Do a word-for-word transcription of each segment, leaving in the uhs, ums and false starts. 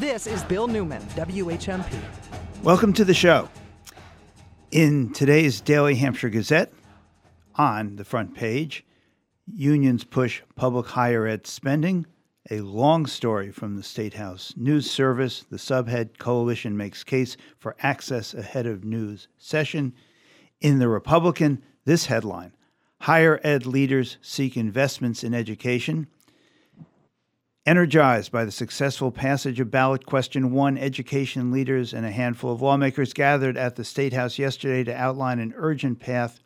This is Bill Newman, W H M P. Welcome to the show. In today's Daily Hampshire Gazette, on the front page, unions push public higher ed spending, a long story from the State House News Service, the subhead, Coalition Makes Case for Access Ahead of News Session. In the Republican, this headline, Higher Ed Leaders Seek Investments in Education. Energized by the successful passage of ballot question one, education leaders and a handful of lawmakers gathered at the State House yesterday to outline an urgent path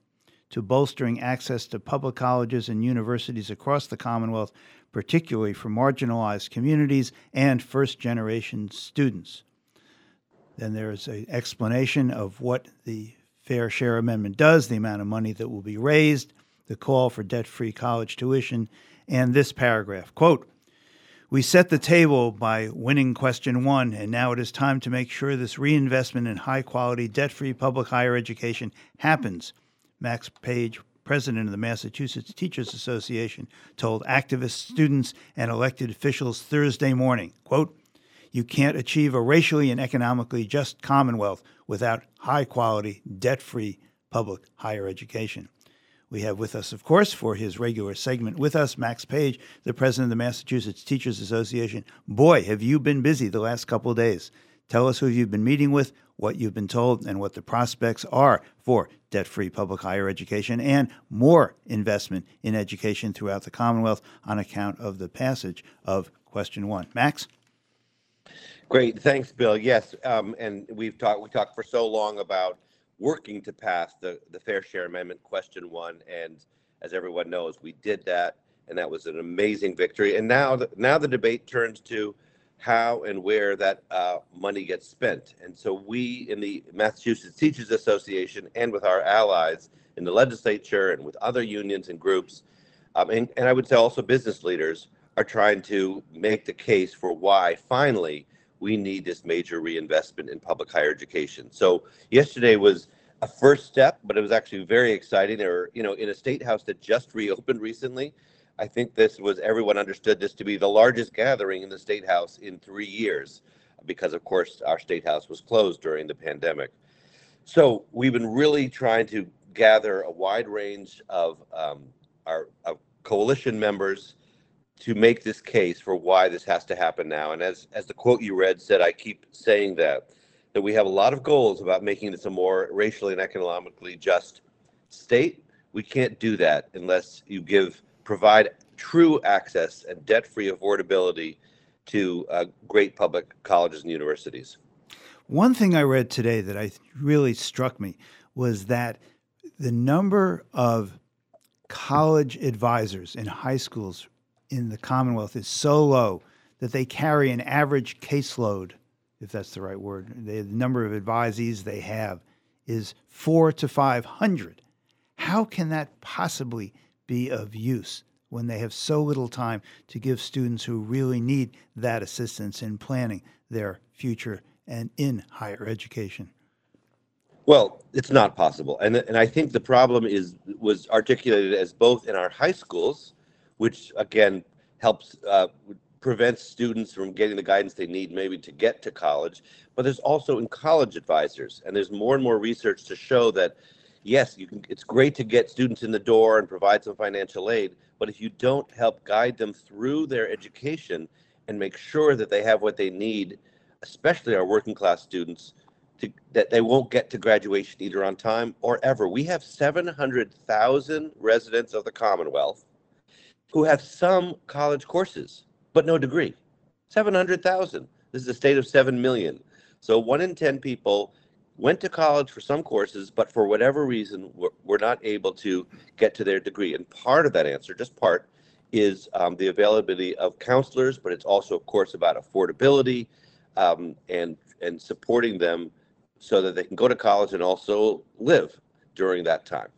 to bolstering access to public colleges and universities across the Commonwealth, particularly for marginalized communities and first-generation students. Then there is an explanation of what the Fair Share Amendment does, the amount of money that will be raised, the call for debt-free college tuition, and this paragraph, quote, "We set the table by winning question one, and now it is time to make sure this reinvestment in high-quality, debt-free public higher education happens," Max Page, president of the Massachusetts Teachers Association, told activists, students, and elected officials Thursday morning, quote, "You can't achieve a racially and economically just Commonwealth without high-quality, debt-free public higher education." We have with us, of course, for his regular segment with us, Max Page, the president of the Massachusetts Teachers Association. Boy, have you been busy the last couple of days. Tell us who you've been meeting with, what you've been told, and what the prospects are for debt-free public higher education and more investment in education throughout the Commonwealth on account of the passage of question one. Max? Great. Thanks, Bill. Yes, um, and we've talked we talked for so long about working to pass the, the Fair Share Amendment, question one. And as everyone knows, we did that, and that was an amazing victory. And now the, now the debate turns to how and where that uh, money gets spent. And so we in the Massachusetts Teachers Association and with our allies in the legislature and with other unions and groups, um, and, and I would say also business leaders, are trying to make the case for why finally we need this major reinvestment in public higher education. So yesterday was a first step, but it was actually very exciting. Or, you know, in a state house that just reopened recently, I think this was, everyone understood this to be the largest gathering in the state house in three years, because of course our state house was closed during the pandemic. So we've been really trying to gather a wide range of um, our of coalition members to make this case for why this has to happen now. And as as the quote you read said, I keep saying that, that we have a lot of goals about making this a more racially and economically just state. We can't do that unless you give, provide true access and debt-free affordability to uh, great public colleges and universities. One thing I read today that I really struck me was that the number of college advisors in high schools in the Commonwealth is so low that they carry an average caseload, if that's the right word. They, the number of advisees they have is four to five hundred. How can that possibly be of use when they have so little time to give students who really need that assistance in planning their future and in higher education? Well, it's not possible. And, and I think the problem is was articulated as both in our high schools, which again helps uh, prevents students from getting the guidance they need maybe to get to college, but there's also in college advisors. And there's more and more research to show that, yes, you can, it's great to get students in the door and provide some financial aid, but if you don't help guide them through their education and make sure that they have what they need, especially our working class students, to, that they won't get to graduation either on time or ever. We have seven hundred thousand residents of the Commonwealth who have some college courses, but no degree. seven hundred thousand. This is a state of seven million. So one in ten people went to college for some courses, but for whatever reason, were, were not able to get to their degree. And part of that answer, just part, is um, the availability of counselors, but it's also, of course, about affordability um, and, and supporting them so that they can go to college and also live during that time.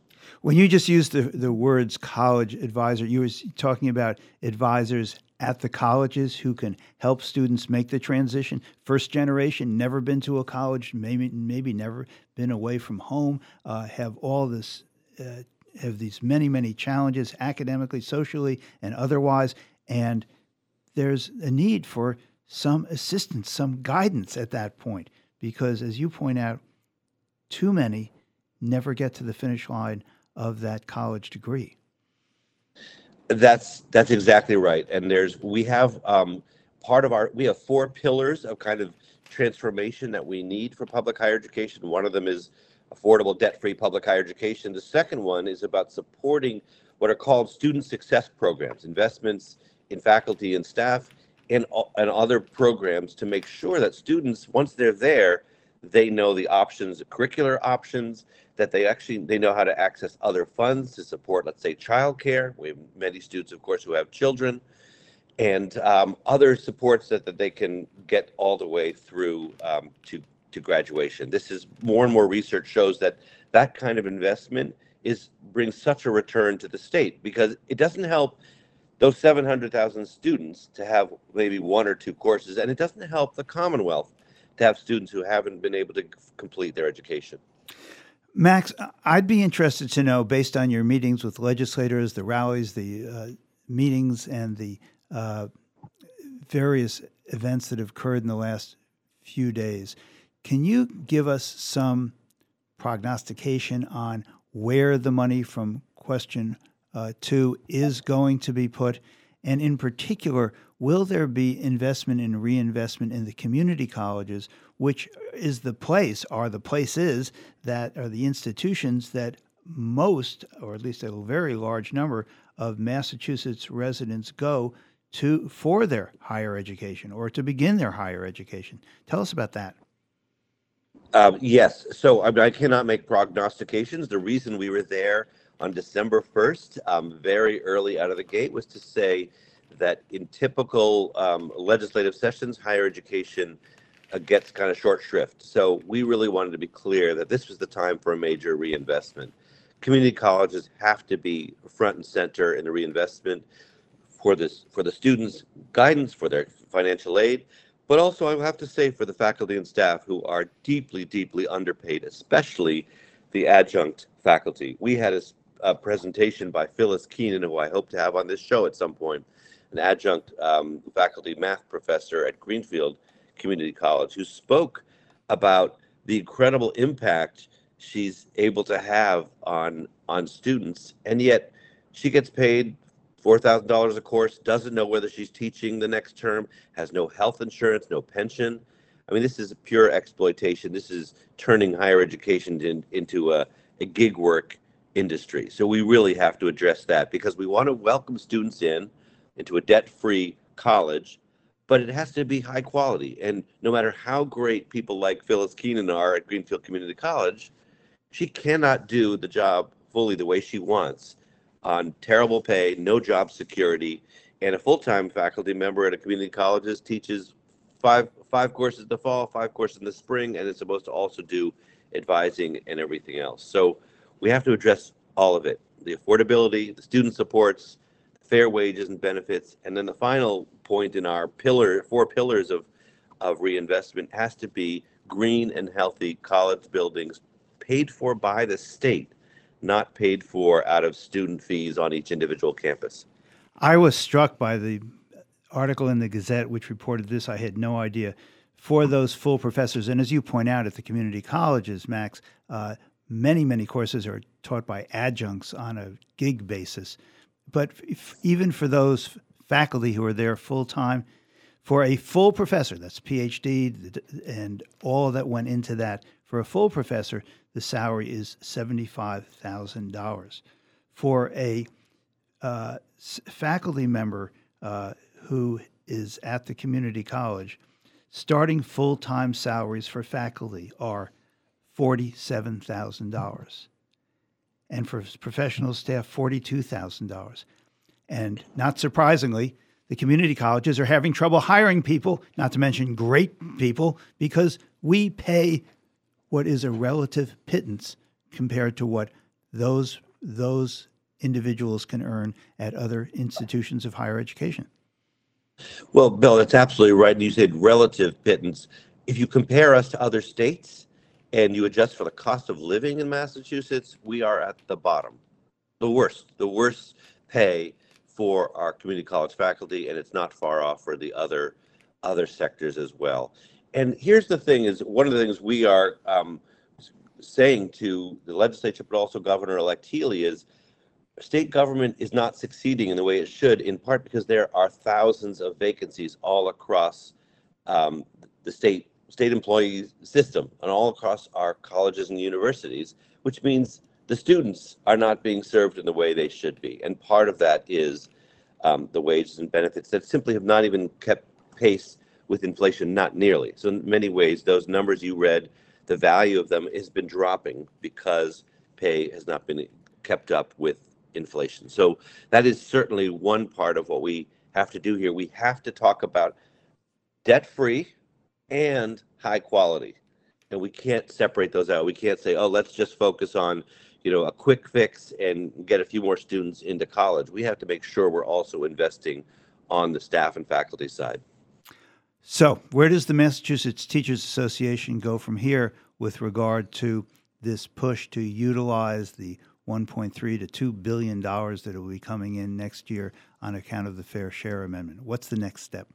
When you just used the, the words college advisor, you were talking about advisors at the colleges who can help students make the transition. First generation, never been to a college, maybe maybe never been away from home, uh, have all this, uh, have these many, many challenges academically, socially, and otherwise. And there's a need for some assistance, some guidance at that point, because as you point out, too many never get to the finish line of that college degree. That's that's exactly right. And there's we have um, part of our we have four pillars of kind of transformation that we need for public higher education. One of them is affordable, debt-free public higher education. The second one is about supporting what are called student success programs, investments in faculty and staff, and and other programs to make sure that students, once they're there, they know the options, the curricular options, that they actually, they know how to access other funds to support, let's say, childcare. We have many students, of course, who have children, and um, other supports that, that they can get all the way through um, to, to graduation. This is more and more research shows that that kind of investment is brings such a return to the state, because it doesn't help those seven hundred thousand students to have maybe one or two courses, and it doesn't help the Commonwealth to have students who haven't been able to c- complete their education. Max, I'd be interested to know, based on your meetings with legislators, the rallies, the uh, meetings, and the uh, various events that have occurred in the last few days, can you give us some prognostication on where the money from question uh, two is going to be put? And in particular, will there be investment and reinvestment in the community colleges, which is the place, are the places that are the institutions that most, or at least a very large number of Massachusetts residents go to for their higher education or to begin their higher education? Tell us about that. Um, yes. So I mean, I cannot make prognostications. The reason we were there on December first, um, very early out of the gate, was to say that in typical um, legislative sessions, higher education uh, gets kind of short shrift. So we really wanted to be clear that this was the time for a major reinvestment. Community colleges have to be front and center in the reinvestment for this, for the students' guidance, for their financial aid, but also I have to say for the faculty and staff who are deeply, deeply underpaid, especially the adjunct faculty. We had a, a presentation by Phyllis Keenan, who I hope to have on this show at some point, an adjunct um, faculty math professor at Greenfield Community College, who spoke about the incredible impact she's able to have on on students, and yet she gets paid four thousand dollars a course, doesn't know whether she's teaching the next term, has no health insurance, no pension. I mean, this is pure exploitation. This is turning higher education in, into a, a gig work industry. So we really have to address that, because we want to welcome students in into a debt-free college, but it has to be high quality. And no matter how great people like Phyllis Keenan are at Greenfield Community College, she cannot do the job fully the way she wants on terrible pay, no job security, and a full-time faculty member at a community college teaches five five courses in the fall, five courses in the spring, and is supposed to also do advising and everything else. So we have to address all of it, the affordability, the student supports, fair wages and benefits. And then the final point in our pillar, four pillars of, of reinvestment has to be green and healthy college buildings paid for by the state, not paid for out of student fees on each individual campus. I was struck by the article in the Gazette which reported this. I had no idea. For those full professors, and as you point out at the community colleges, Max, uh, many, many courses are taught by adjuncts on a gig basis. But if, even for those faculty who are there full-time, for a full professor, that's P H D and all that went into that, for a full professor, the salary is seventy-five thousand dollars. For a uh, faculty member uh, who is at the community college, starting full-time salaries for faculty are forty-seven thousand dollars. And for professional staff, forty-two thousand dollars. And not surprisingly, the community colleges are having trouble hiring people, not to mention great people, because we pay what is a relative pittance compared to what those those individuals can earn at other institutions of higher education. Well, Bill, that's absolutely right. And you said relative pittance. If you compare us to other states, and you adjust for the cost of living in Massachusetts, we are at the bottom, the worst, the worst pay for our community college faculty, and it's not far off for the other other sectors as well. And here's the thing, is one of the things we are um, saying to the legislature, but also Governor-elect Healy, is state government is not succeeding in the way it should, in part because there are thousands of vacancies all across um, the state state employee system and all across our colleges and universities, which means the students are not being served in the way they should be. And part of that is um, the wages and benefits that simply have not even kept pace with inflation, not nearly. So in many ways, those numbers you read, the value of them has been dropping because pay has not been kept up with inflation. So that is certainly one part of what we have to do here. We have to talk about debt-free and high quality, and we can't separate those out. We can't say, oh, let's just focus on, you know, a quick fix and get a few more students into college. We have to make sure we're also investing on the staff and faculty side. So where does the Massachusetts Teachers Association go from here with regard to this push to utilize the one point three to two billion dollars that will be coming in next year on account of the Fair Share Amendment? What's the next step?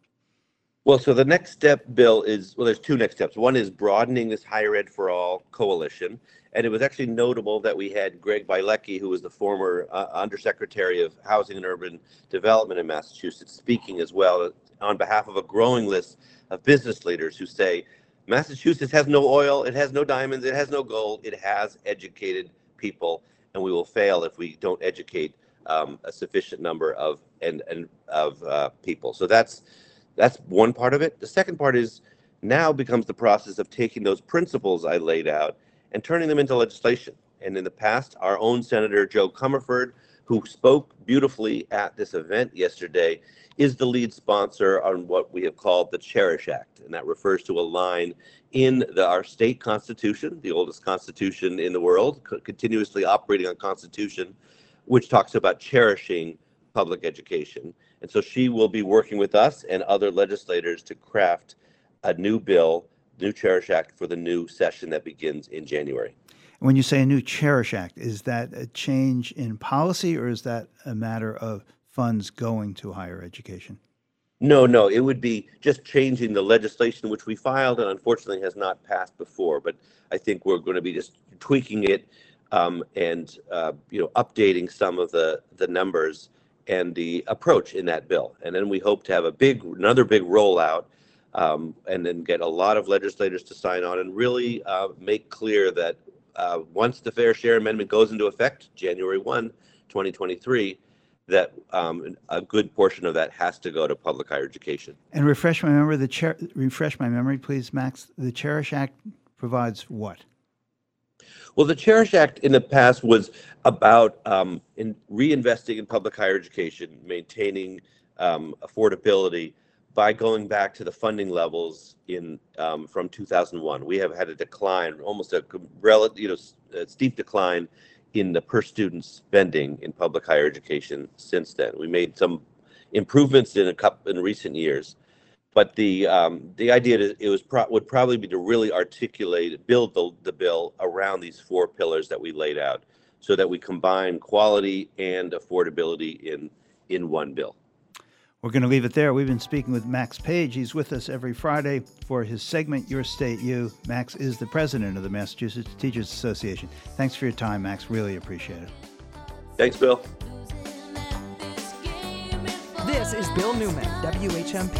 Well, so the next step, Bill, is, well, there's two next steps. One is broadening this Higher Ed for All coalition. And it was actually notable that we had Greg Bilecki, who was the former uh, Undersecretary of Housing and Urban Development in Massachusetts, speaking as well on behalf of a growing list of business leaders who say, Massachusetts has no oil, it has no diamonds, it has no gold, it has educated people. And we will fail if we don't educate um, a sufficient number of and, and of uh, people. So that's that's one part of it. The second part is now becomes the process of taking those principles I laid out and turning them into legislation. And in the past, our own Senator Joe Comerford, who spoke beautifully at this event yesterday, is the lead sponsor on what we have called the Cherish Act. And that refers to a line in the, our state constitution, the oldest constitution in the world, co- continuously operating on constitution, which talks about cherishing public education. And so she will be working with us and other legislators to craft a new bill, new Cherish Act, for the new session that begins in January. When you say a new Cherish Act, is that a change in policy, or is that a matter of funds going to higher education? No, no, it would be just changing the legislation, which we filed and unfortunately has not passed before. But I think we're going to be just tweaking it um, and uh, you know, updating some of the, the numbers and the approach in that bill. And then we hope to have a big, another big rollout um, and then get a lot of legislators to sign on and really uh, make clear that Uh, once the Fair Share Amendment goes into effect, January first, twenty twenty-three, that um, a good portion of that has to go to public higher education. And refresh my memory, the cher- refresh my memory, please, Max. The Cherish Act provides what? Well, the Cherish Act in the past was about um, in reinvesting in public higher education, maintaining um, affordability by going back to the funding levels in um, from two thousand one. We have had a decline, almost a relative, you know, steep decline in the per student spending in public higher education since then. We made some improvements in a couple in recent years, but the um, the idea that it was pro- would probably be to really articulate, build the, the bill around these four pillars that we laid out, so that we combine quality and affordability in in one bill. We're going to leave it there. We've been speaking with Max Page. He's with us every Friday for his segment, Your State You. Max is the president of the Massachusetts Teachers Association. Thanks for your time, Max. Really appreciate it. Thanks, Bill. This is Bill Newman, W H M P.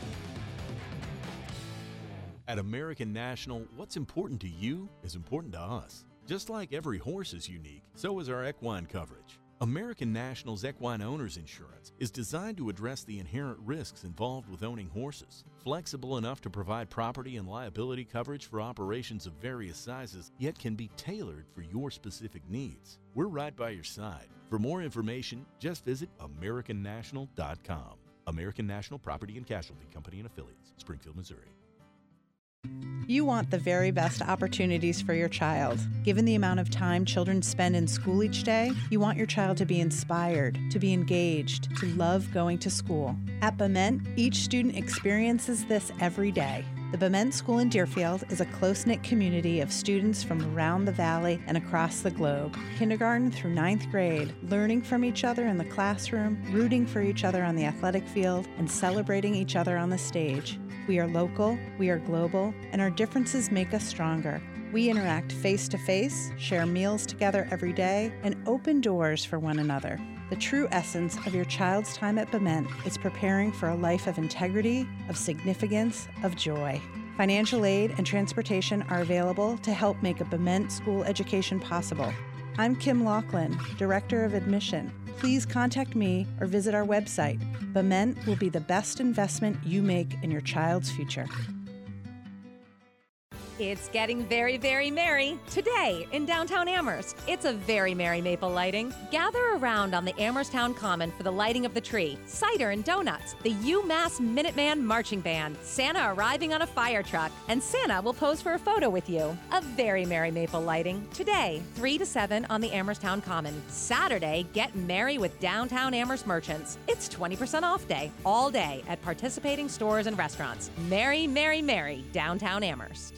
At American National, what's important to you is important to us. Just like every horse is unique, so is our equine coverage. American National's Equine Owners Insurance is designed to address the inherent risks involved with owning horses. Flexible enough to provide property and liability coverage for operations of various sizes, yet can be tailored for your specific needs. We're right by your side. For more information, just visit American National dot com. American National Property and Casualty Company and Affiliates, Springfield, Missouri. You want the very best opportunities for your child. Given the amount of time children spend in school each day, you want your child to be inspired, to be engaged, to love going to school. At Bement, each student experiences this every day. The Bement School in Deerfield is a close-knit community of students from around the valley and across the globe, kindergarten through ninth grade, learning from each other in the classroom, rooting for each other on the athletic field, and celebrating each other on the stage. We are local, we are global, and our differences make us stronger. We interact face-to-face, share meals together every day, and open doors for one another. The true essence of your child's time at Bement is preparing for a life of integrity, of significance, of joy. Financial aid and transportation are available to help make a Bement school education possible. I'm Kim Laughlin, Director of Admission. Please contact me or visit our website. Bement will be the best investment you make in your child's future. It's getting very, very merry today in downtown Amherst. It's a very merry maple lighting. Gather around on the Amherst Town Common for the lighting of the tree, cider and donuts, the UMass Minuteman Marching Band, Santa arriving on a fire truck, and Santa will pose for a photo with you. A very merry maple lighting today, three to seven on the Amherst Town Common. Saturday, get merry with downtown Amherst merchants. It's twenty percent off day, all day at participating stores and restaurants. Merry, merry, merry, downtown Amherst.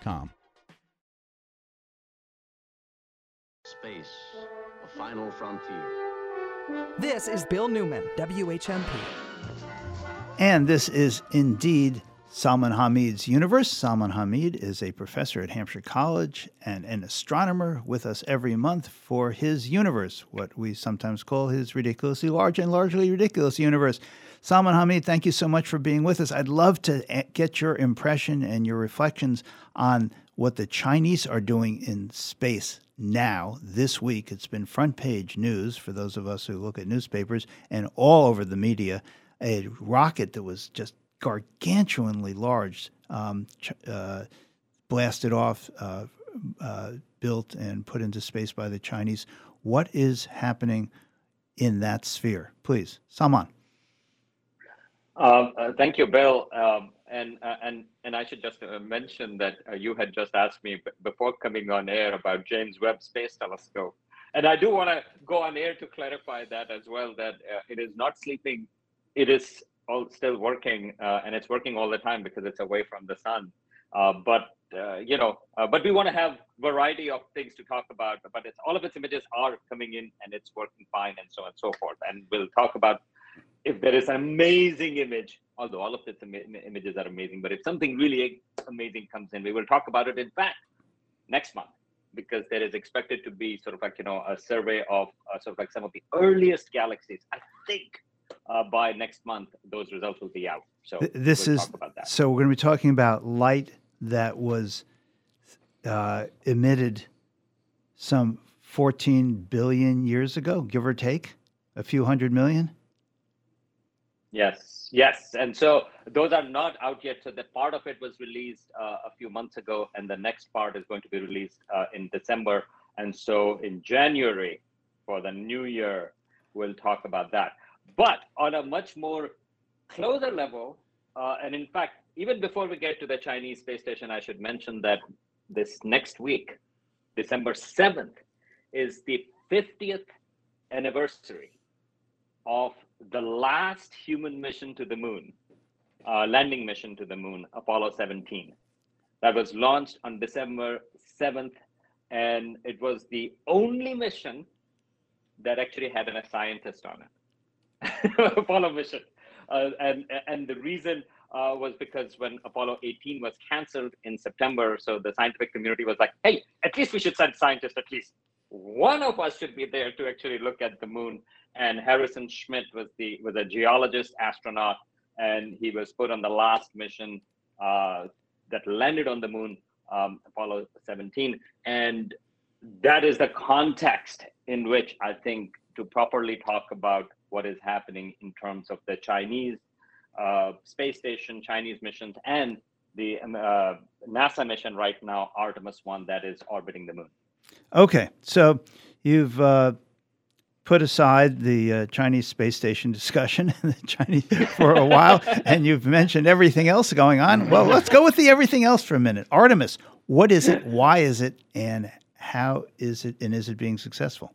com. Space, a final frontier. This is Bill Newman, W H M P. And this is indeed Salman Hamid's universe. Salman Hamid is a professor at Hampshire College and an astronomer with us every month for his universe, what we sometimes call his ridiculously large and largely ridiculous universe. Salman Hamid, thank you so much for being with us. I'd love to get your impression and your reflections on what the Chinese are doing in space now, this week. It's been front page news for those of us who look at newspapers and all over the media. A rocket that was just gargantuanly large um, uh, blasted off, uh, uh, built and put into space by the Chinese. What is happening in that sphere? Please, Salman. Uh, uh, thank you, Bill. Um, and uh, and and I should just uh, mention that uh, you had just asked me b- before coming on air about James Webb Space Telescope, and I do want to go on air to clarify that as well. That uh, it is not sleeping; it is all still working, uh, and it's working all the time because it's away from the sun. Uh, but uh, you know, uh, but we want to have variety of things to talk about. But it's, all of its images are coming in, and it's working fine, and so on and so forth. And we'll talk about. If there is an amazing image, although all of its Im- images are amazing, but if something really amazing comes in, we will talk about it, in fact, next month, because there is expected to be sort of like, you know, a survey of uh, sort of like some of the earliest galaxies. I think uh, by next month, those results will be out. So this we'll is, talk about that. So we're going to be talking about light that was uh, emitted some fourteen billion years ago, give or take, a few hundred million. Yes, yes. And so those are not out yet. So the part of it was released uh, a few months ago, and the next part is going to be released uh, in December. And so in January, for the new year, we'll talk about that. But on a much more closer level, uh, and in fact, even before we get to the Chinese space station, I should mention that this next week, December seventh, is the fiftieth anniversary of the last human mission to the moon, uh, landing mission to the moon, Apollo seventeen, that was launched on December seventh. And it was the only mission that actually had a scientist on it, Apollo mission. Uh, and, and the reason uh, was because when Apollo eighteen was canceled in September, so the scientific community was like, hey, at least we should send scientists at least. one of us should be there to actually look at the moon. And Harrison Schmitt was the was a geologist, astronaut, and he was put on the last mission uh, that landed on the moon, um, Apollo seventeen. And that is the context in which I think to properly talk about what is happening in terms of the Chinese uh, space station, Chinese missions, and the uh, NASA mission right now, Artemis one, that is orbiting the moon. Okay, so you've uh, put aside the uh, Chinese space station discussion and the Chinese for a while, and you've mentioned everything else going on. Well, let's go with the everything else for a minute. Artemis, what is it, why is it, and how is it, and is it being successful?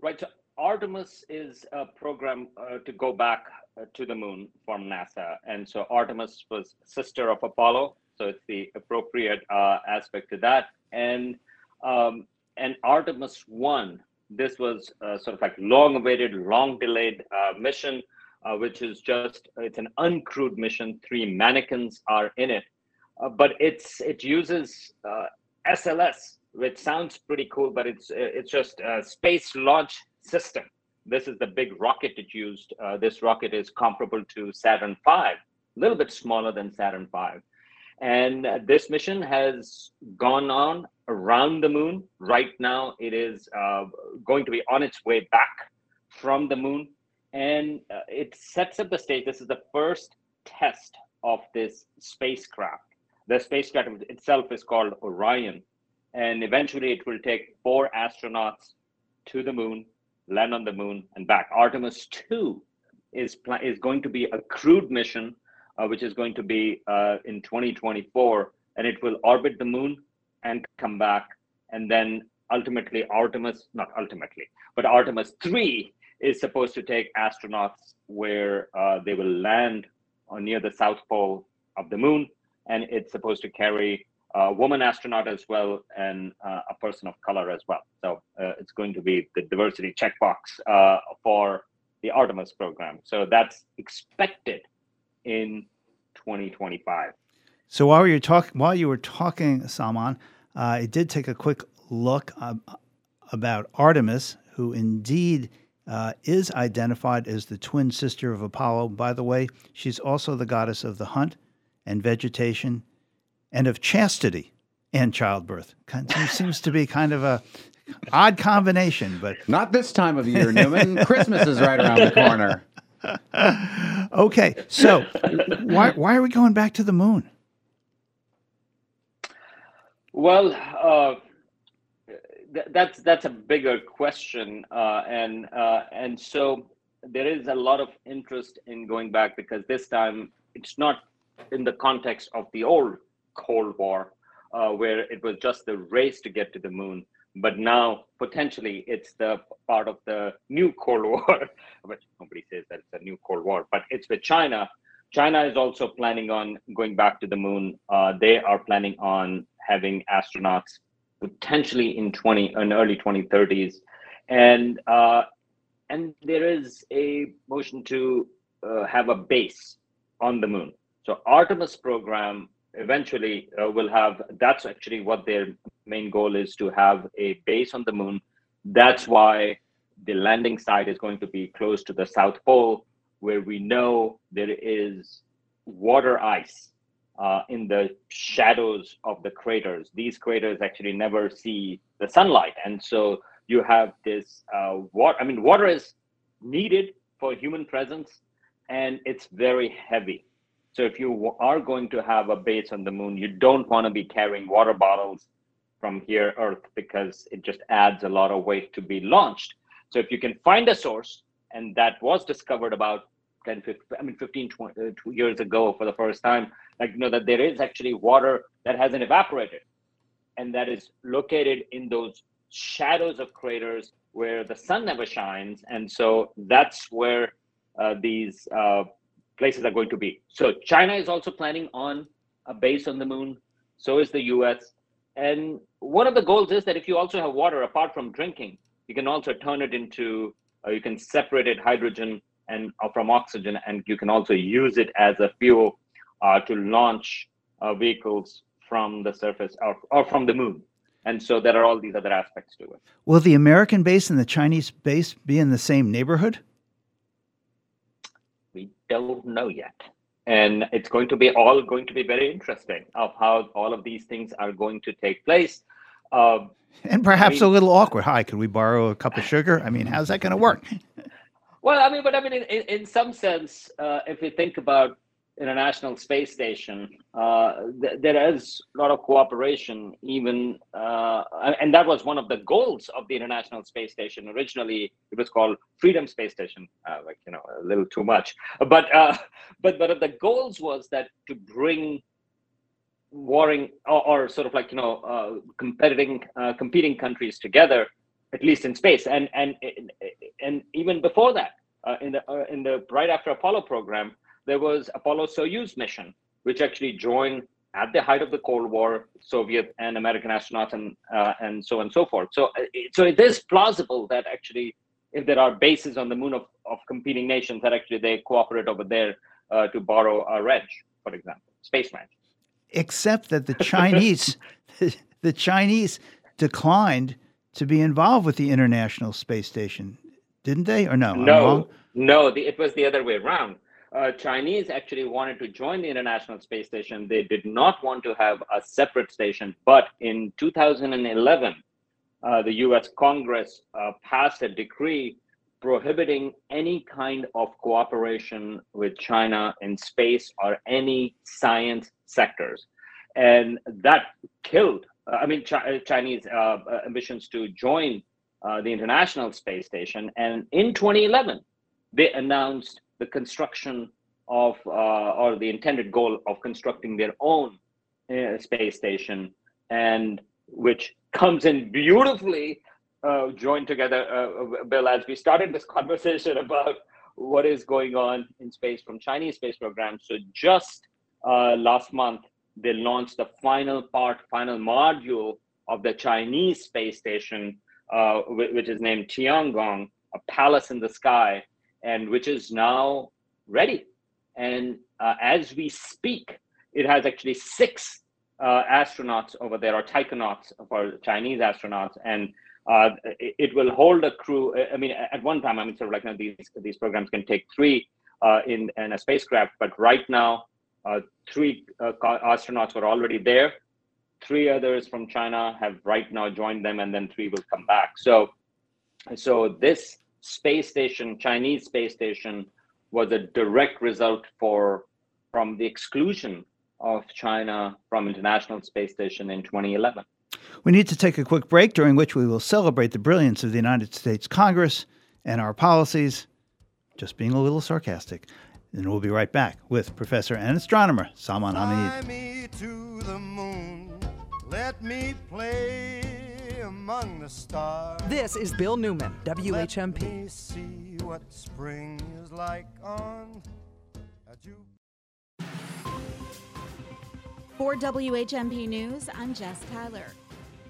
Right, so Artemis is a program uh, to go back uh, to the moon from NASA. And so Artemis was sister of Apollo, so it's the appropriate uh, aspect to that. And um, and Artemis one, this was uh, sort of like long-awaited, long-delayed uh, mission, uh, which is just, it's an uncrewed mission. Three mannequins are in it, uh, but it's it uses uh, S L S, which sounds pretty cool, but it's it's just a space launch system. This is the big rocket it used. Uh, this rocket is comparable to Saturn five, a little bit smaller than Saturn five. And this mission has gone on around the moon. Right now, it is uh, going to be on its way back from the moon. And uh, it sets up the stage. This is the first test of this spacecraft. The spacecraft itself is called Orion. And eventually, it will take four astronauts to the moon, land on the moon, and back. Artemis two is, pl- is going to be a crewed mission, Uh, which is going to be uh, in twenty twenty-four, and it will orbit the moon and come back. And then ultimately Artemis, not ultimately, but Artemis three is supposed to take astronauts where uh, they will land on near the South Pole of the moon. And it's supposed to carry a woman astronaut as well and uh, a person of color as well. So uh, it's going to be the diversity checkbox uh, for the Artemis program. So that's expected in twenty twenty-five. So while you were talking, while you were talking, Salman, uh, I did take a quick look uh, about Artemis, who indeed uh, is identified as the twin sister of Apollo. By the way, she's also the goddess of the hunt and vegetation, and of chastity and childbirth. Kind of seems to be kind of a odd combination, but not this time of year, Newman. Christmas is right around the corner. Okay, so why why are we going back to the moon? Well, uh, th- that's that's a bigger question, uh, and uh, and so there is a lot of interest in going back because this time it's not in the context of the old Cold War, uh, where it was just the race to get to the moon. But now, potentially, it's the part of the new Cold War, which nobody says that it's a new Cold War, but it's with China. China is also planning on going back to the moon. Uh, they are planning on having astronauts potentially in twenty, in early twenty thirties. And, uh, and there is a motion to uh, have a base on the moon. So Artemis program eventually uh, will have, that's actually what their main goal is, to have a base on the moon. That's why the landing site is going to be close to the South Pole, where we know there is water ice uh, in the shadows of the craters. These craters actually never see the sunlight. And so you have this uh, water, I mean, water is needed for human presence, and it's very heavy. So if you are going to have a base on the moon, you don't want to be carrying water bottles from here, Earth, because it just adds a lot of weight to be launched. So if you can find a source, and that was discovered about ten, fifteen, I mean, fifteen, twenty, uh, two years ago for the first time, like, you know, that there is actually water that hasn't evaporated, and that is located in those shadows of craters where the sun never shines. And so that's where uh, these uh, places are going to be. So China is also planning on a base on the moon. So is the U S. And one of the goals is that if you also have water, apart from drinking, you can also turn it into, uh, you can separate it hydrogen and uh, from oxygen, and you can also use it as a fuel uh, to launch uh, vehicles from the surface or, or from the moon. And so there are all these other aspects to it. Will the American base and the Chinese base be in the same neighborhood? We don't know yet. And it's going to be all going to be very interesting of how all of these things are going to take place. Uh, and perhaps I mean, a little awkward. Hi, could we borrow a cup of sugar? I mean, how's that going to work? Well, I mean, but I mean, in, in some sense, uh, if we think about International Space Station, uh, th- there is a lot of cooperation even, uh, and that was one of the goals of the International Space Station. Originally, it was called Freedom Space Station, uh, like, you know, a little too much. But, uh, but one of the goals was that to bring warring or, or sort of like, you know, uh, competing, uh, competing countries together, at least in space. And and and even before that, uh, in the uh, in the right after Apollo program, there was Apollo Soyuz mission, which actually joined at the height of the Cold War, Soviet and American astronauts and uh, and so on and so forth. So so it is plausible that actually, if there are bases on the moon of, of competing nations, that actually they cooperate over there uh, to borrow a wrench, for example, space wrench. Except that the Chinese, the, the Chinese declined to be involved with the International Space Station, didn't they? Or no? No, no. The, it was the other way around. Uh, Chinese actually wanted to join the International Space Station. They did not want to have a separate station. But in two thousand eleven, uh, the U S Congress uh, passed a decree prohibiting any kind of cooperation with China in space or any science sectors. And that killed I mean, Ch- Chinese uh, ambitions to join uh, the International Space Station. And in twenty eleven, they announced the construction of, uh, or the intended goal of constructing their own uh, space station, and which comes in beautifully uh, joined together, uh, Bill, as we started this conversation about what is going on in space from Chinese space programs. So just uh, last month, they launched the final part, final module of the Chinese space station, uh, which is named Tiangong, a palace in the sky, and which is now ready. And uh, as we speak, it has actually six uh, astronauts over there, or taikonauts for Chinese astronauts, and uh, it will hold a crew. I mean, at one time, I mean, sort of like you know, these these programs can take three uh, in, in a spacecraft, but right now, Uh, three uh, astronauts were already there. Three others from China have right now joined them, and then three will come back. So, so this space station, Chinese space station, was a direct result for from the exclusion of China from International Space Station in twenty eleven. We need to take a quick break, during which we will celebrate the brilliance of the United States Congress and our policies. Just being a little sarcastic. And we'll be right back with Professor and astronomer Salman Hamid. Fly me to the moon. Let me play among the stars. This is Bill Newman, W H M P. Let me see what spring is like on a June. For W H M P News, I'm Jess Tyler.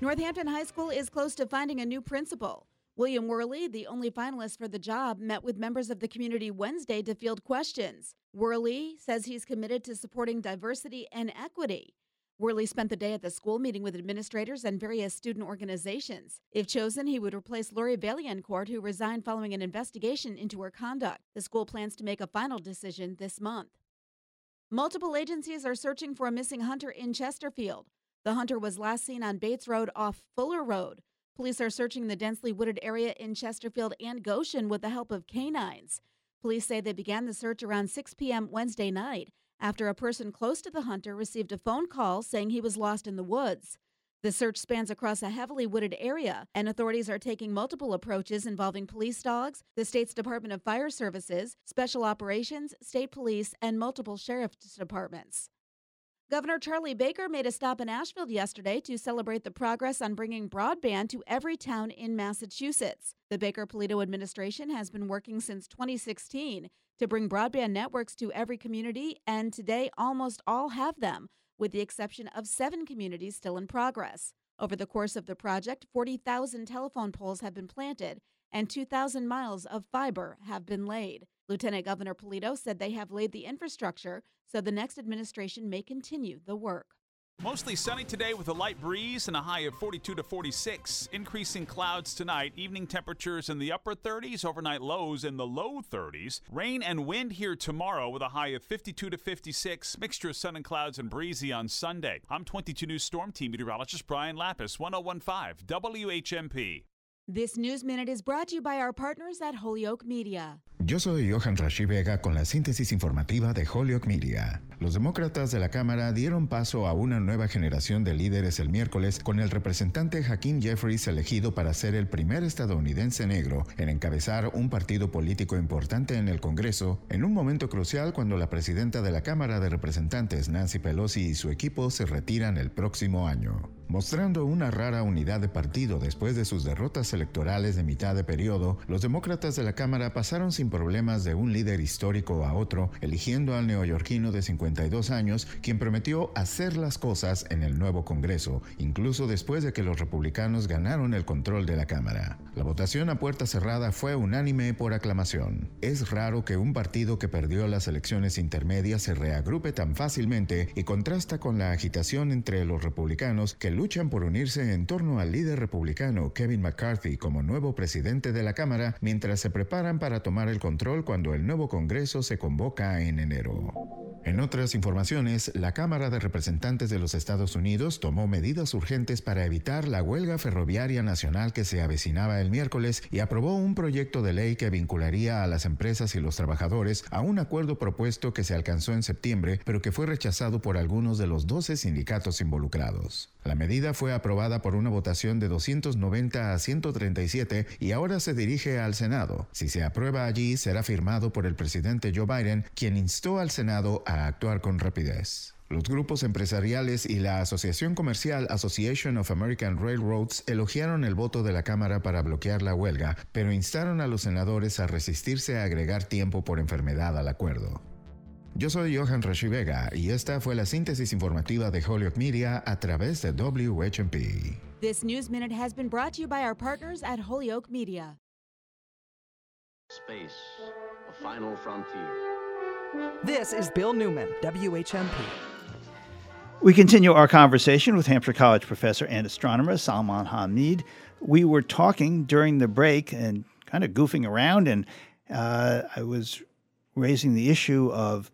Northampton High School is close to finding a new principal. William Worley, the only finalist for the job, met with members of the community Wednesday to field questions. Worley says he's committed to supporting diversity and equity. Worley spent the day at the school meeting with administrators and various student organizations. If chosen, he would replace Lori Valiancourt, who resigned following an investigation into her conduct. The school plans to make a final decision this month. Multiple agencies are searching for a missing hunter in Chesterfield. The hunter was last seen on Bates Road off Fuller Road. Police are searching the densely wooded area in Chesterfield and Goshen with the help of canines. Police say they began the search around six p.m. Wednesday night after a person close to the hunter received a phone call saying he was lost in the woods. The search spans across a heavily wooded area, and authorities are taking multiple approaches involving police dogs, the state's Department of Fire Services, Special Operations, state police, and multiple sheriff's departments. Governor Charlie Baker made a stop in Ashfield yesterday to celebrate the progress on bringing broadband to every town in Massachusetts. The Baker-Polito administration has been working since twenty sixteen to bring broadband networks to every community, and today almost all have them, with the exception of seven communities still in progress. Over the course of the project, forty thousand telephone poles have been planted and two thousand miles of fiber have been laid. Lieutenant Governor Polito said they have laid the infrastructure, so the next administration may continue the work. Mostly sunny today with a light breeze and a high of forty-two to forty-six. Increasing clouds tonight. Evening temperatures in the upper thirties. Overnight lows in the low thirties. Rain and wind here tomorrow with a high of fifty-two to fifty-six. Mixture of sun and clouds and breezy on Sunday. I'm twenty-two News Storm Team Meteorologist Brian Lapis, one oh one point five W H M P. This News Minute is brought to you by our partners at Holyoke Media. Yo soy Johan Rashi Vega con la síntesis informativa de Holyoke Media. Los demócratas de la Cámara dieron paso a una nueva generación de líderes el miércoles con el representante Hakeem Jeffries elegido para ser el primer estadounidense negro en encabezar un partido político importante en el Congreso en un momento crucial cuando la presidenta de la Cámara de Representantes Nancy Pelosi y su equipo se retiran el próximo año. Mostrando una rara unidad de partido después de sus derrotas electorales de mitad de periodo, los demócratas de la Cámara pasaron sin problemas de un líder histórico a otro, eligiendo al neoyorquino de cincuenta y dos años, quien prometió hacer las cosas en el nuevo Congreso, incluso después de que los republicanos ganaron el control de la Cámara. La votación a puerta cerrada fue unánime por aclamación. Es raro que un partido que perdió las elecciones intermedias se reagrupe tan fácilmente y contrasta con la agitación entre los republicanos que luchan por unirse en torno al líder republicano Kevin McCarthy como nuevo presidente de la Cámara mientras se preparan para tomar el control cuando el nuevo Congreso se convoca en enero. En otras informaciones, la Cámara de Representantes de los Estados Unidos tomó medidas urgentes para evitar la huelga ferroviaria nacional que se avecinaba el miércoles y aprobó un proyecto de ley que vincularía a las empresas y los trabajadores a un acuerdo propuesto que se alcanzó en septiembre, pero que fue rechazado por algunos de los doce sindicatos involucrados. La medida fue aprobada por una votación de doscientos noventa a ciento treinta y siete y ahora se dirige al Senado. Si se aprueba allí, será firmado por el presidente Joe Biden, quien instó al Senado a a actuar con rapidez. Los grupos empresariales y la Asociación Comercial Association of American Railroads elogiaron el voto de la Cámara para bloquear la huelga, pero instaron a los senadores a resistirse a agregar tiempo por enfermedad al acuerdo. Yo soy Johan Rashi Vega y esta fue la síntesis informativa de Holyoke Media a través de W H M P. This News Minute has been brought to you by our partners at Holyoke Media. Space, a final frontier. This is Bill Newman, W H M P. We continue our conversation with Hampshire College professor and astronomer Salman Hamid. We were talking during the break and kind of goofing around, and uh, I was raising the issue of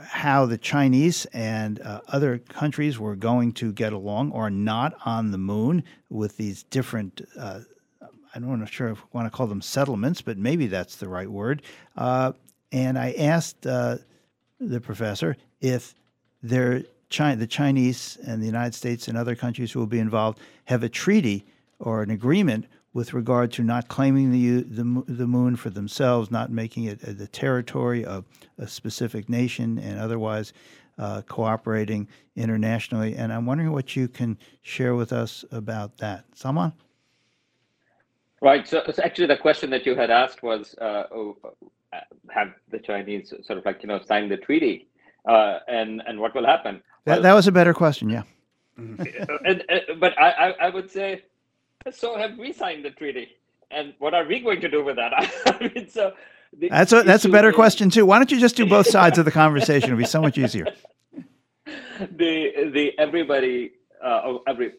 how the Chinese and uh, other countries were going to get along or not on the moon with these different uh, – I don't know sure if I want to call them settlements, but maybe that's the right word uh, – And I asked uh, the professor if their China, the Chinese and the United States and other countries who will be involved have a treaty or an agreement with regard to not claiming the the, the moon for themselves, not making it the territory of a specific nation, and otherwise uh, cooperating internationally. And I'm wondering what you can share with us about that. Salman? Right. So, so actually the question that you had asked was... Uh, oh, have the Chinese sort of like, you know, sign the treaty uh, and, and what will happen? That, well, that was a better question, yeah. and, and, but I, I would say, so have we signed the treaty? And what are we going to do with that? I mean, so the that's a, that's a better is, question, too. Why don't you just do both sides of the conversation? It'll be so much easier. The, the everybody, uh, every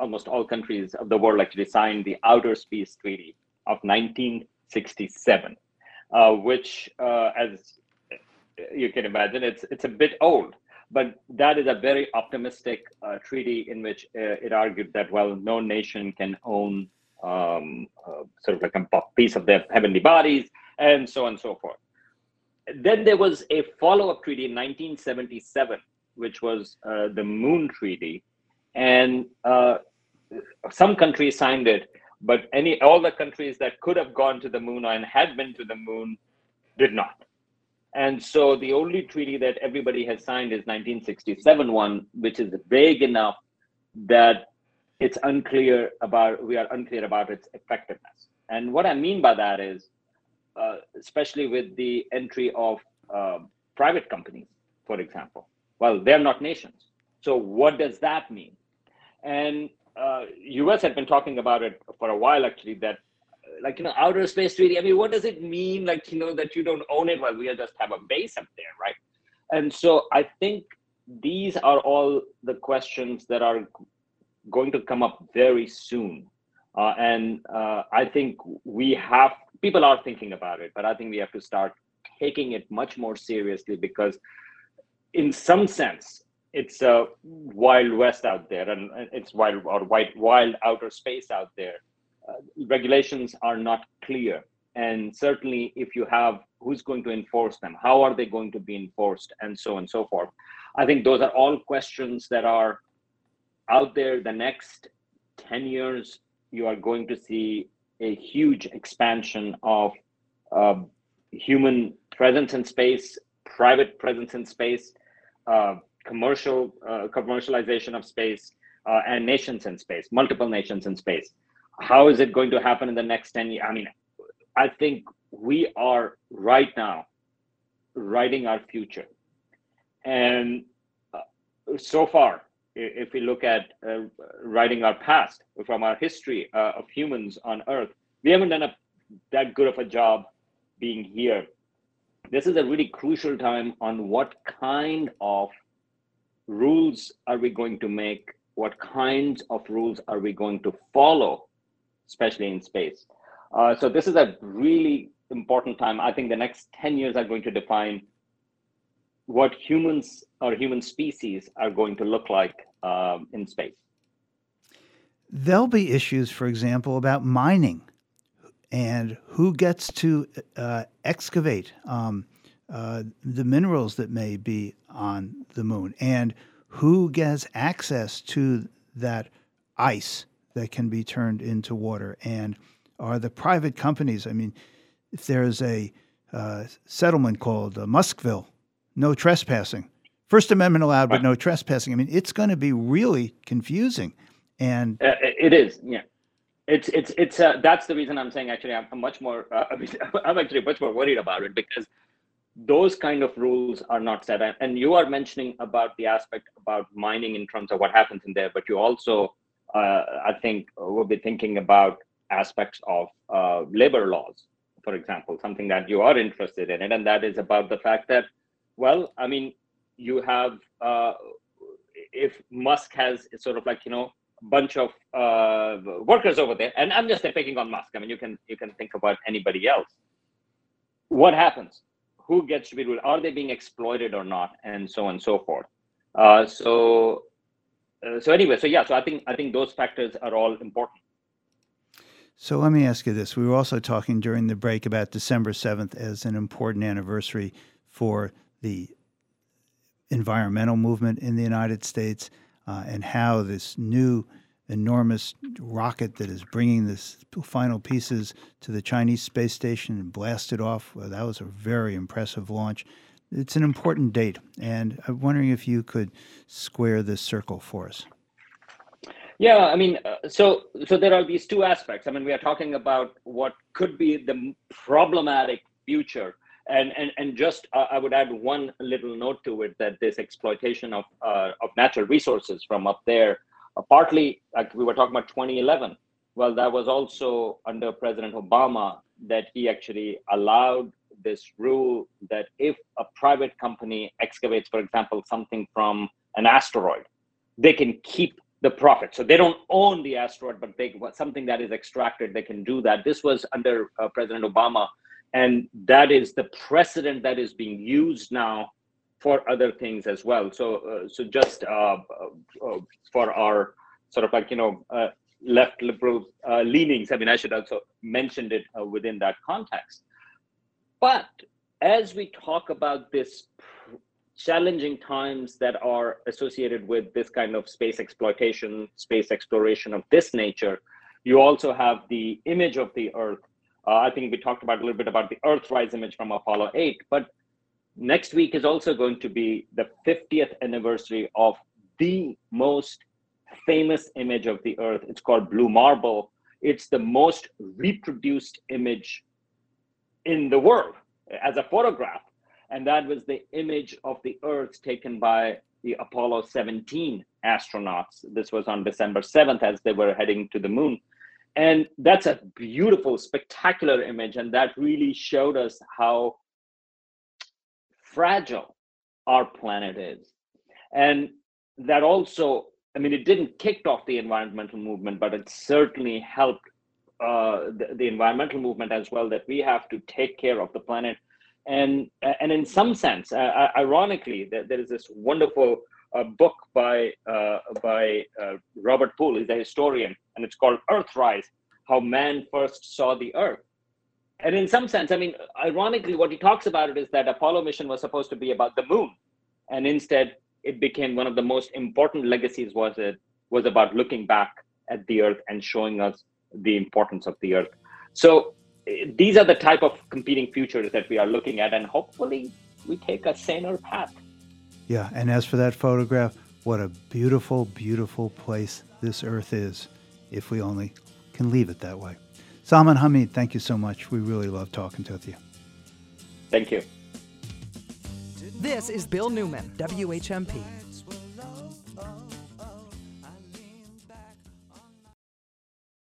almost all countries of the world actually signed the Outer Space Treaty of nineteen sixty-seven. Uh, which, uh, as you can imagine, it's it's a bit old, but that is a very optimistic uh, treaty in which uh, it argued that, well, no nation can own um, uh, sort of like a piece of their heavenly bodies, and so on and so forth. Then there was a follow-up treaty in nineteen seventy-seven, which was uh, the Moon Treaty, and uh, some countries signed it. But any all the countries that could have gone to the moon and had been to the moon did not. And so the only treaty that everybody has signed is nineteen sixty-seven one, which is vague enough that it's unclear about, we are unclear about its effectiveness. And what I mean by that is, uh, especially with the entry of uh, private companies, for example, well, they're not nations. So what does that mean? And Uh, U S had been talking about it for a while, actually, that, like, you know, Outer Space Treaty, I mean, what does it mean, like, you know, that you don't own it? Well, we just have a base up there, right? And so I think these are all the questions that are going to come up very soon. Uh, and uh, I think we have, people are thinking about it, but I think we have to start taking it much more seriously, because in some sense, it's a wild west out there, and it's wild or wild, wild outer space out there. Uh, regulations are not clear. And certainly if you have, who's going to enforce them? How are they going to be enforced? And so on and so forth. I think those are all questions that are out there. The next ten years, you are going to see a huge expansion of uh, human presence in space, private presence in space, uh, commercial uh, commercialization of space, uh, and nations in space, multiple nations in space. How is it going to happen in the next ten years? I mean, I think we are right now writing our future. And uh, so far, if we look at uh, writing our past from our history uh, of humans on Earth, we haven't done a, that good of a job being here. This is a really crucial time on what kind of rules are we going to make? What kinds of rules are we going to follow, especially in space? Uh, so this is a really important time. I think the next ten years are going to define what humans or human species are going to look like uh, in space. There'll be issues, for example, about mining and who gets to uh, excavate um, uh, the minerals that may be on the moon, and who gets access to that ice that can be turned into water, and are the private companies. I mean, if there's a uh, settlement called uh, Muskville, no trespassing. First Amendment allowed, but no trespassing. I mean, it's going to be really confusing. And uh, it is, yeah. It's it's it's uh, that's the reason I'm saying actually I'm much more uh, I'm actually much more worried about it, because those kind of rules are not set. And you are mentioning about the aspect about mining in terms of what happens in there, but you also uh, I think will be thinking about aspects of uh, labor laws, for example, something that you are interested in, and, and that is about the fact that, well, I mean, you have, uh, if Musk has sort of like, you know, a bunch of uh, workers over there, and I'm just picking on Musk. I mean, you can you can think about anybody else. What happens? Who gets to be ruled? Are they being exploited or not? And so on and so forth. Uh, so, uh, so anyway, so yeah, so I think I think those factors are all important. So let me ask you this. We were also talking during the break about December seventh as an important anniversary for the environmental movement in the United States, uh, and how this new enormous rocket that is bringing this final pieces to the Chinese space station and blasted off, well, that was a very impressive launch. It's an important date, and I'm wondering if you could square this circle for us. Yeah, I mean, uh, so so there are these two aspects. I mean, we are talking about what could be the problematic future. And and and just uh, I would add one little note to it, that this exploitation of uh, of natural resources from up there, uh, partly like we were talking about twenty eleven. Well, that was also under President Obama, that he actually allowed this rule that if a private company excavates, for example, something from an asteroid, they can keep the profit. So they don't own the asteroid, but they something that is extracted, they can do that. This was under uh, President Obama. And that is the precedent that is being used now for other things as well. So, uh, so just uh, uh, for our sort of like, you know, uh, left liberal uh, leanings, I mean, I should also mention it uh, within that context. But as we talk about this pr- challenging times that are associated with this kind of space exploitation, space exploration of this nature, you also have the image of the Earth. Uh, I think we talked about a little bit about the Earthrise image from Apollo eight, but next week is also going to be the fiftieth anniversary of the most famous image of the Earth. It's called Blue Marble. It's the most reproduced image in the world as a photograph. And that was the image of the Earth taken by the Apollo seventeen astronauts. This was on December seventh as they were heading to the moon. And that's a beautiful, spectacular image. And that really showed us how fragile our planet is. And that also, I mean, it didn't kick off the environmental movement, but it certainly helped uh, the, the environmental movement as well, that we have to take care of the planet. And, and in some sense, uh, ironically, there, there is this wonderful uh, book by, uh, by uh, Robert Poole. He's a historian, and it's called Earthrise, How Man First Saw the Earth. And in some sense, I mean, ironically, what he talks about it is that Apollo mission was supposed to be about the moon. And instead, it became one of the most important legacies was it was about looking back at the Earth and showing us the importance of the Earth. So these are the type of competing futures that we are looking at, and hopefully we take a saner path. Yeah, and as for that photograph, what a beautiful, beautiful place this Earth is, if we only can leave it that way. Salman Hamid, thank you so much. We really love talking to you. Thank you. This is Bill Newman, W H M P.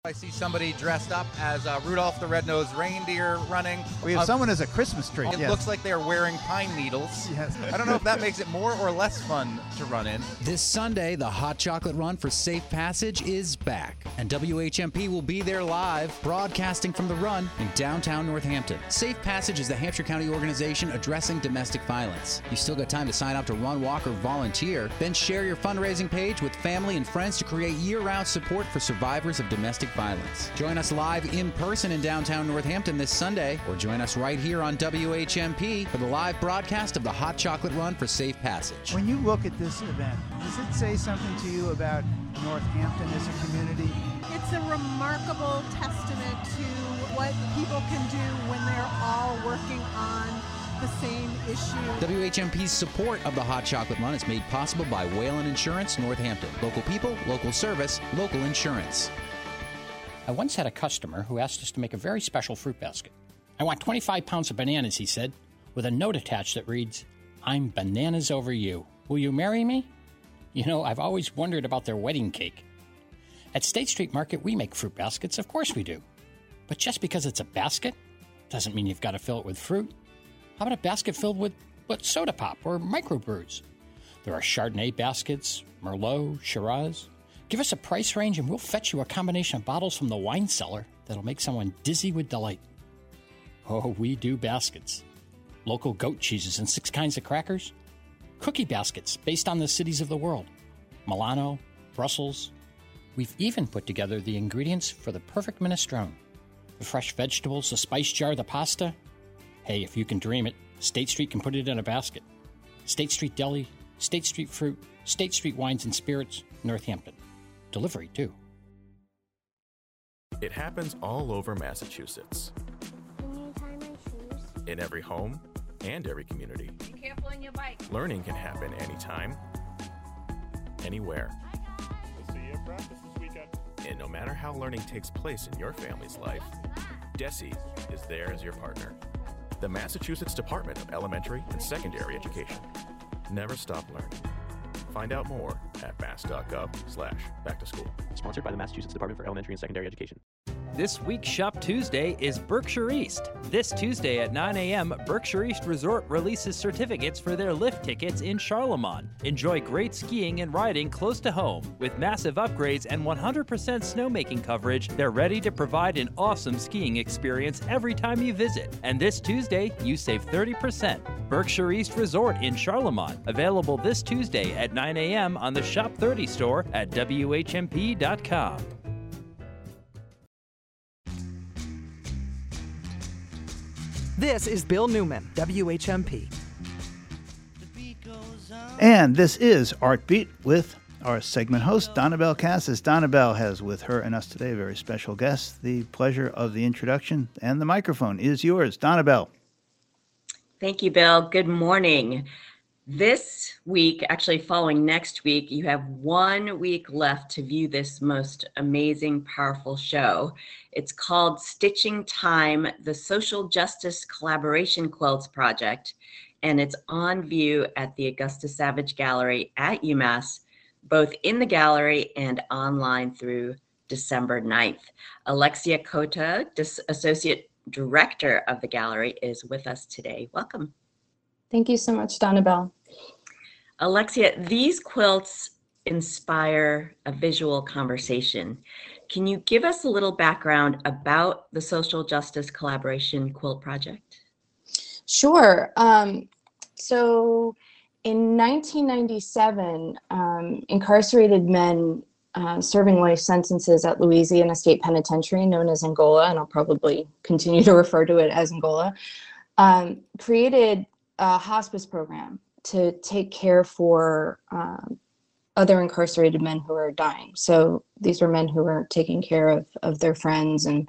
I see somebody dressed up as uh, Rudolph the Red-Nosed Reindeer running. We have uh, someone as a Christmas tree. It yes. looks like they are wearing pine needles. Yes. I don't know if that makes it more or less fun to run in. This Sunday, the Hot Chocolate Run for Safe Passage is back, and W H M P will be there live, broadcasting from the run in downtown Northampton. Safe Passage is the Hampshire County organization addressing domestic violence. You still got time to sign up to run, walk, or volunteer. Then share your fundraising page with family and friends to create year-round support for survivors of domestic violence. Violence. Join us live in person in downtown Northampton this Sunday, or join us right here on W H M P for the live broadcast of the Hot Chocolate Run for Safe Passage. When you look at this event, does it say something to you about Northampton as a community? It's a remarkable testament to what people can do when they're all working on the same issue. W H M P's support of the Hot Chocolate Run is made possible by Whalen Insurance Northampton. Local people, local service, local insurance. I once had a customer who asked us to make a very special fruit basket. I want twenty-five pounds of bananas, he said, with a note attached that reads, "I'm bananas over you. Will you marry me?" You know, I've always wondered about their wedding cake. At State Street Market, we make fruit baskets. Of course we do. But just because it's a basket doesn't mean you've got to fill it with fruit. How about a basket filled with, with soda pop or microbrews? There are Chardonnay baskets, Merlot, Shiraz. Give us a price range and we'll fetch you a combination of bottles from the wine cellar that'll make someone dizzy with delight. Oh, we do baskets. Local goat cheeses and six kinds of crackers. Cookie baskets based on the cities of the world. Milano, Brussels. We've even put together the ingredients for the perfect minestrone. The fresh vegetables, the spice jar, the pasta. Hey, if you can dream it, State Street can put it in a basket. State Street Deli, State Street Fruit, State Street Wines and Spirits, Northampton. Delivery, too. It happens all over Massachusetts. In every home and every community. Be careful on your bike. Learning can happen anytime, anywhere. We'll see you at practice this weekend. And no matter how learning takes place in your family's life, DESE is there as your partner. The Massachusetts Department of Elementary and Secondary Education. Never stop learning. Find out more at mass.gov slash back to school. Sponsored by the Massachusetts Department for Elementary and Secondary Education. This week's Shop Tuesday is Berkshire East. This Tuesday at nine a.m., Berkshire East Resort releases certificates for their lift tickets in Charlemont. Enjoy great skiing and riding close to home. With massive upgrades and one hundred percent snowmaking coverage, they're ready to provide an awesome skiing experience every time you visit. And this Tuesday, you save thirty percent. Berkshire East Resort in Charlemont. Available this Tuesday at nine a.m. on the Shop thirty store at W H M P dot com. This is Bill Newman, W H M P. And this is Art Beat with our segment host, Donabelle Cassis. Donabelle has with her and us today a very special guest. The pleasure of the introduction and the microphone is yours, Donabelle. Thank you, Bill. Good morning. This week, actually following next week, you have one week left to view this most amazing, powerful show. It's called Stitching Time, the Social Justice Collaboration Quilts Project, and it's on view at the Augusta Savage Gallery at UMass, both in the gallery and online through December ninth. Alexia Cota, Associate Director of the gallery, is with us today. Welcome. Thank you so much, Donabelle. Alexia, these quilts inspire a visual conversation. Can you give us a little background about the Social Justice Collaboration Quilt Project? Sure. Um, so in nineteen ninety-seven, um, incarcerated men uh, serving life sentences at Louisiana State Penitentiary, known as Angola, and I'll probably continue to refer to it as Angola, um, created a hospice program to take care for um, other incarcerated men who are dying. So these were men who were taking care of, of their friends, and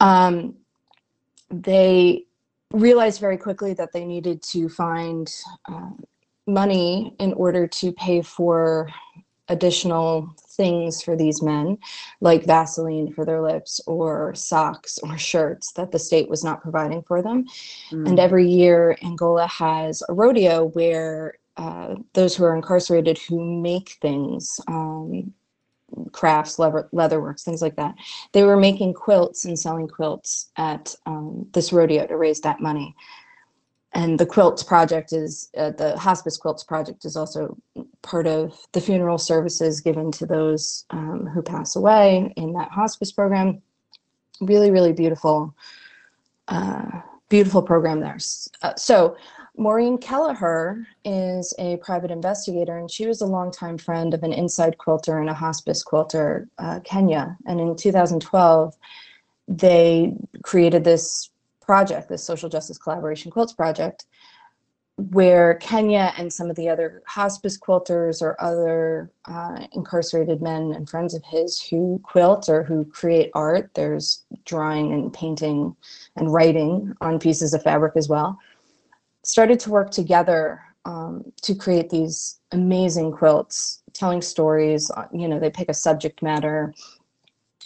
um, they realized very quickly that they needed to find uh, money in order to pay for additional things for these men, like Vaseline for their lips or socks or shirts that the state was not providing for them. Mm. And every year Angola has a rodeo where Uh, those who are incarcerated who make things, um, crafts, leather, leatherworks, things like that. They were making quilts and selling quilts at um, this rodeo to raise that money. And the quilts project is, uh, the hospice quilts project is also part of the funeral services given to those um, who pass away in that hospice program. Really, really beautiful, uh, beautiful program there. Uh, so. Maureen Kelleher is a private investigator, and she was a longtime friend of an inside quilter and a hospice quilter, uh, Kenya. And in two thousand twelve, they created this project, this Social Justice Collaboration Quilts Project, where Kenya and some of the other hospice quilters or other uh, incarcerated men and friends of his who quilt or who create art — there's drawing and painting and writing on pieces of fabric as well — started to work together um, to create these amazing quilts, telling stories. You know, they pick a subject matter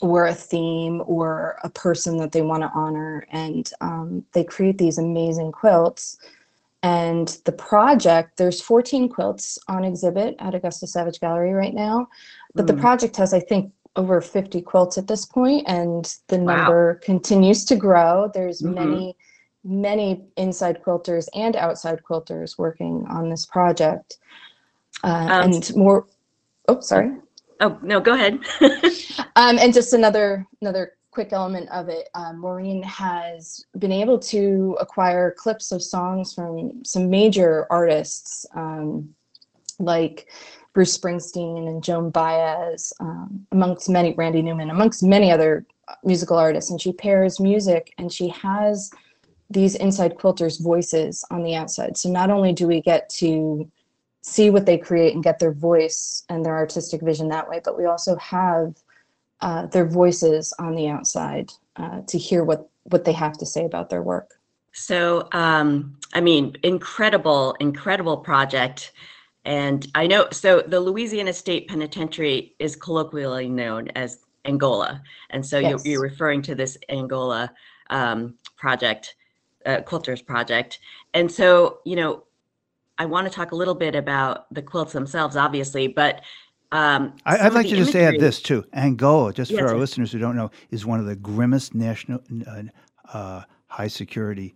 or a theme or a person that they want to honor, and um, they create these amazing quilts. And the project, there's fourteen quilts on exhibit at Augusta Savage Gallery right now, but mm. the project has, I think, over fifty quilts at this point, and the wow. number continues to grow. There's mm-hmm. many many inside quilters and outside quilters working on this project. Uh, um, and more, oh, sorry. Oh, no, go ahead. um, and just another, another quick element of it, uh, Maureen has been able to acquire clips of songs from some major artists um, like Bruce Springsteen and Joan Baez, um, amongst many, Randy Newman, amongst many other musical artists. And she pairs music, and she has these inside quilters' voices on the outside. So not only do we get to see what they create and get their voice and their artistic vision that way, but we also have uh, their voices on the outside uh, to hear what, what they have to say about their work. So, um, I mean, incredible, incredible project. And I know, so the Louisiana State Penitentiary is colloquially known as Angola. And so yes. you're, you're referring to this Angola um, project. Uh, quilters project. And so, you know, I want to talk a little bit about the quilts themselves, obviously, but um, I, I'd like to just imagery... add this too. Angola, just yes, for our yes. listeners who don't know, is one of the grimmest national uh, high security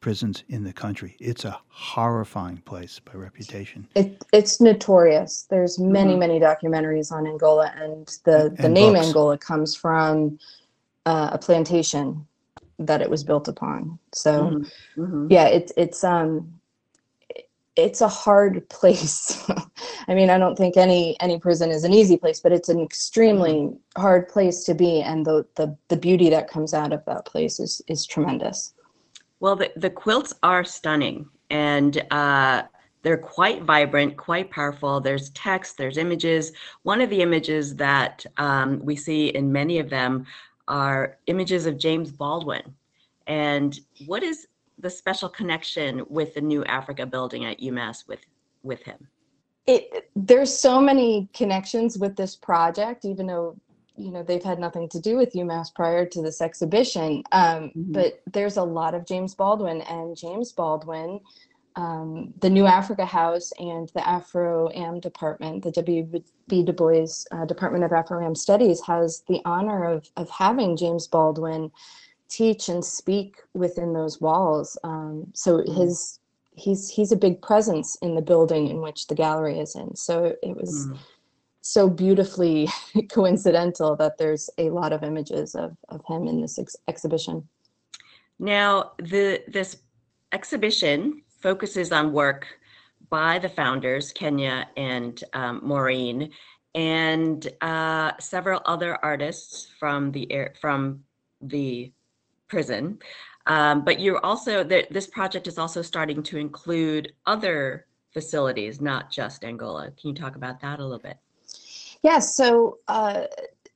prisons in the country. It's a horrifying place by reputation. It, it's notorious. There's many, mm-hmm. many documentaries on Angola, and the, and, the and name books. Angola comes from uh, a plantation that it was built upon. So mm-hmm. Mm-hmm. yeah, it's, it's, um, it's a hard place. I mean, I don't think any, any prison is an easy place, but it's an extremely mm-hmm. hard place to be. And the, the, the beauty that comes out of that place is, is tremendous. Well, the, the quilts are stunning, and, uh, they're quite vibrant, quite powerful. There's text, there's images. One of the images that, um, we see in many of them are images of James Baldwin. And what is the special connection with the New Africa building at UMass with with him? It, there's so many connections with this project, even though, you know, they've had nothing to do with UMass prior to this exhibition. Um, mm-hmm. But there's a lot of James Baldwin, and James Baldwin, um, the New Africa House and the Afro-Am Department, the W B Du Bois uh, Department of Afro-Am Studies, has the honor of, of having James Baldwin teach and speak within those walls. Um, so his he's he's a big presence in the building in which the gallery is in. So it was mm. so beautifully coincidental that there's a lot of images of, of him in this ex exhibition. Now, the this exhibition focuses on work by the founders, Kenya and um, Maureen, and uh, several other artists from the air, from the prison. Um, but you're also, th this project is also starting to include other facilities, not just Angola. Can you talk about that a little bit? Yes. Yeah, so uh,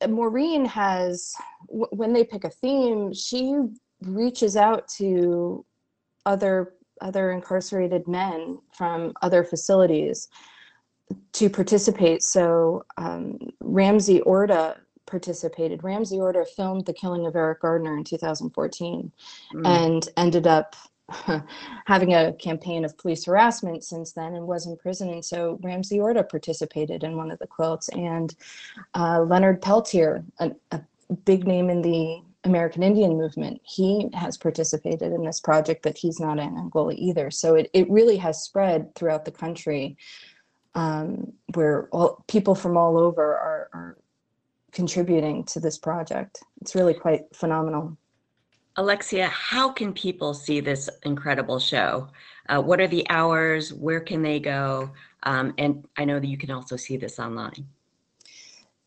Maureen has, w when they pick a theme, she reaches out to other other incarcerated men from other facilities to participate. So um, Ramsey Orta participated. Ramsey Orta filmed The Killing of Eric Gardner in two thousand fourteen mm. and ended up having a campaign of police harassment since then and was in prison. And so Ramsey Orta participated in one of the quilts, and uh, Leonard Peltier, a, a big name in the American Indian movement, he has participated in this project, but he's not in Angola either. So it, it really has spread throughout the country, um, where all, people from all over are, are contributing to this project. It's really quite phenomenal. Alexia, how can people see this incredible show? Uh, what are the hours? Where can they go? Um, and I know that you can also see this online.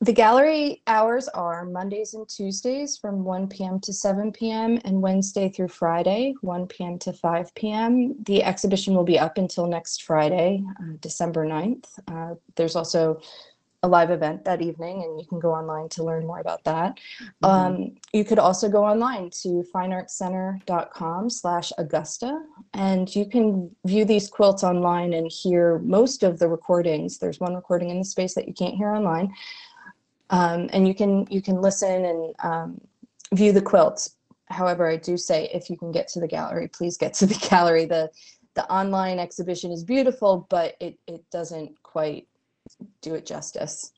The gallery hours are Mondays and Tuesdays from one p m to seven p m and Wednesday through Friday, one p m to five p m The exhibition will be up until next Friday, uh, December ninth. Uh, there's also a live event that evening, and you can go online to learn more about that. Mm-hmm. Um, you could also go online to fine arts center dot com slash Augusta, and you can view these quilts online and hear most of the recordings. There's one recording in the space that you can't hear online. Um, and you can you can listen and um, view the quilts. However, I do say, if you can get to the gallery, please get to the gallery. The the online exhibition is beautiful, but it, it doesn't quite do it justice.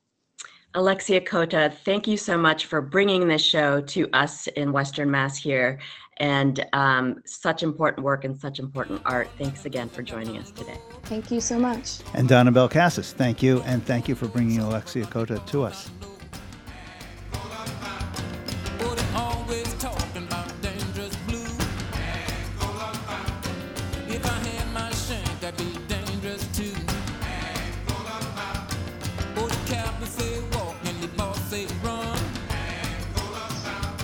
Alexia Cota, thank you so much for bringing this show to us in Western Mass here, and um, such important work and such important art. Thanks again for joining us today. Thank you so much. And Donna Bell Cassis, thank you, and thank you for bringing Alexia Cota to us.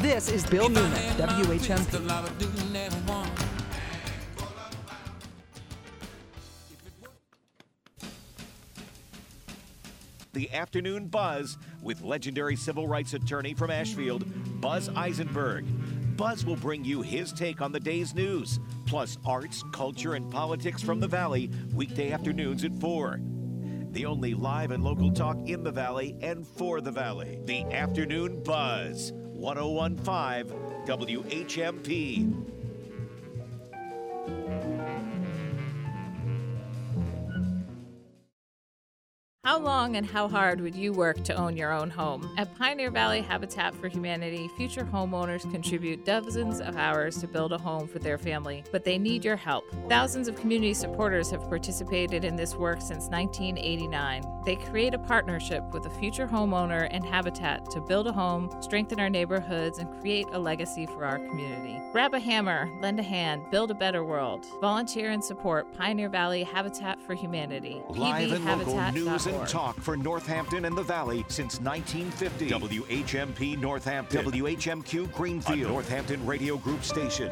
This is Bill Newman, W H M P. The Afternoon Buzz with legendary civil rights attorney from Ashfield, Buzz Eisenberg. Buzz will bring you his take on the day's news, plus arts, culture, and politics from the Valley, weekday afternoons at four. The only live and local talk in the Valley and for the Valley. The Afternoon Buzz. one oh one point five W H M P. How long and how hard would you work to own your own home? At Pioneer Valley Habitat for Humanity, future homeowners contribute dozens of hours to build a home for their family, but they need your help. Thousands of community supporters have participated in this work since nineteen eighty-nine. They create a partnership with a future homeowner and Habitat to build a home, strengthen our neighborhoods, and create a legacy for our community. Grab a hammer, lend a hand, build a better world. Volunteer and support Pioneer Valley Habitat for Humanity. Live and local news and talk for Northampton and the Valley since nineteen fifty. W H M P Northampton. W H M Q Greenfield. A Northampton Radio Group station.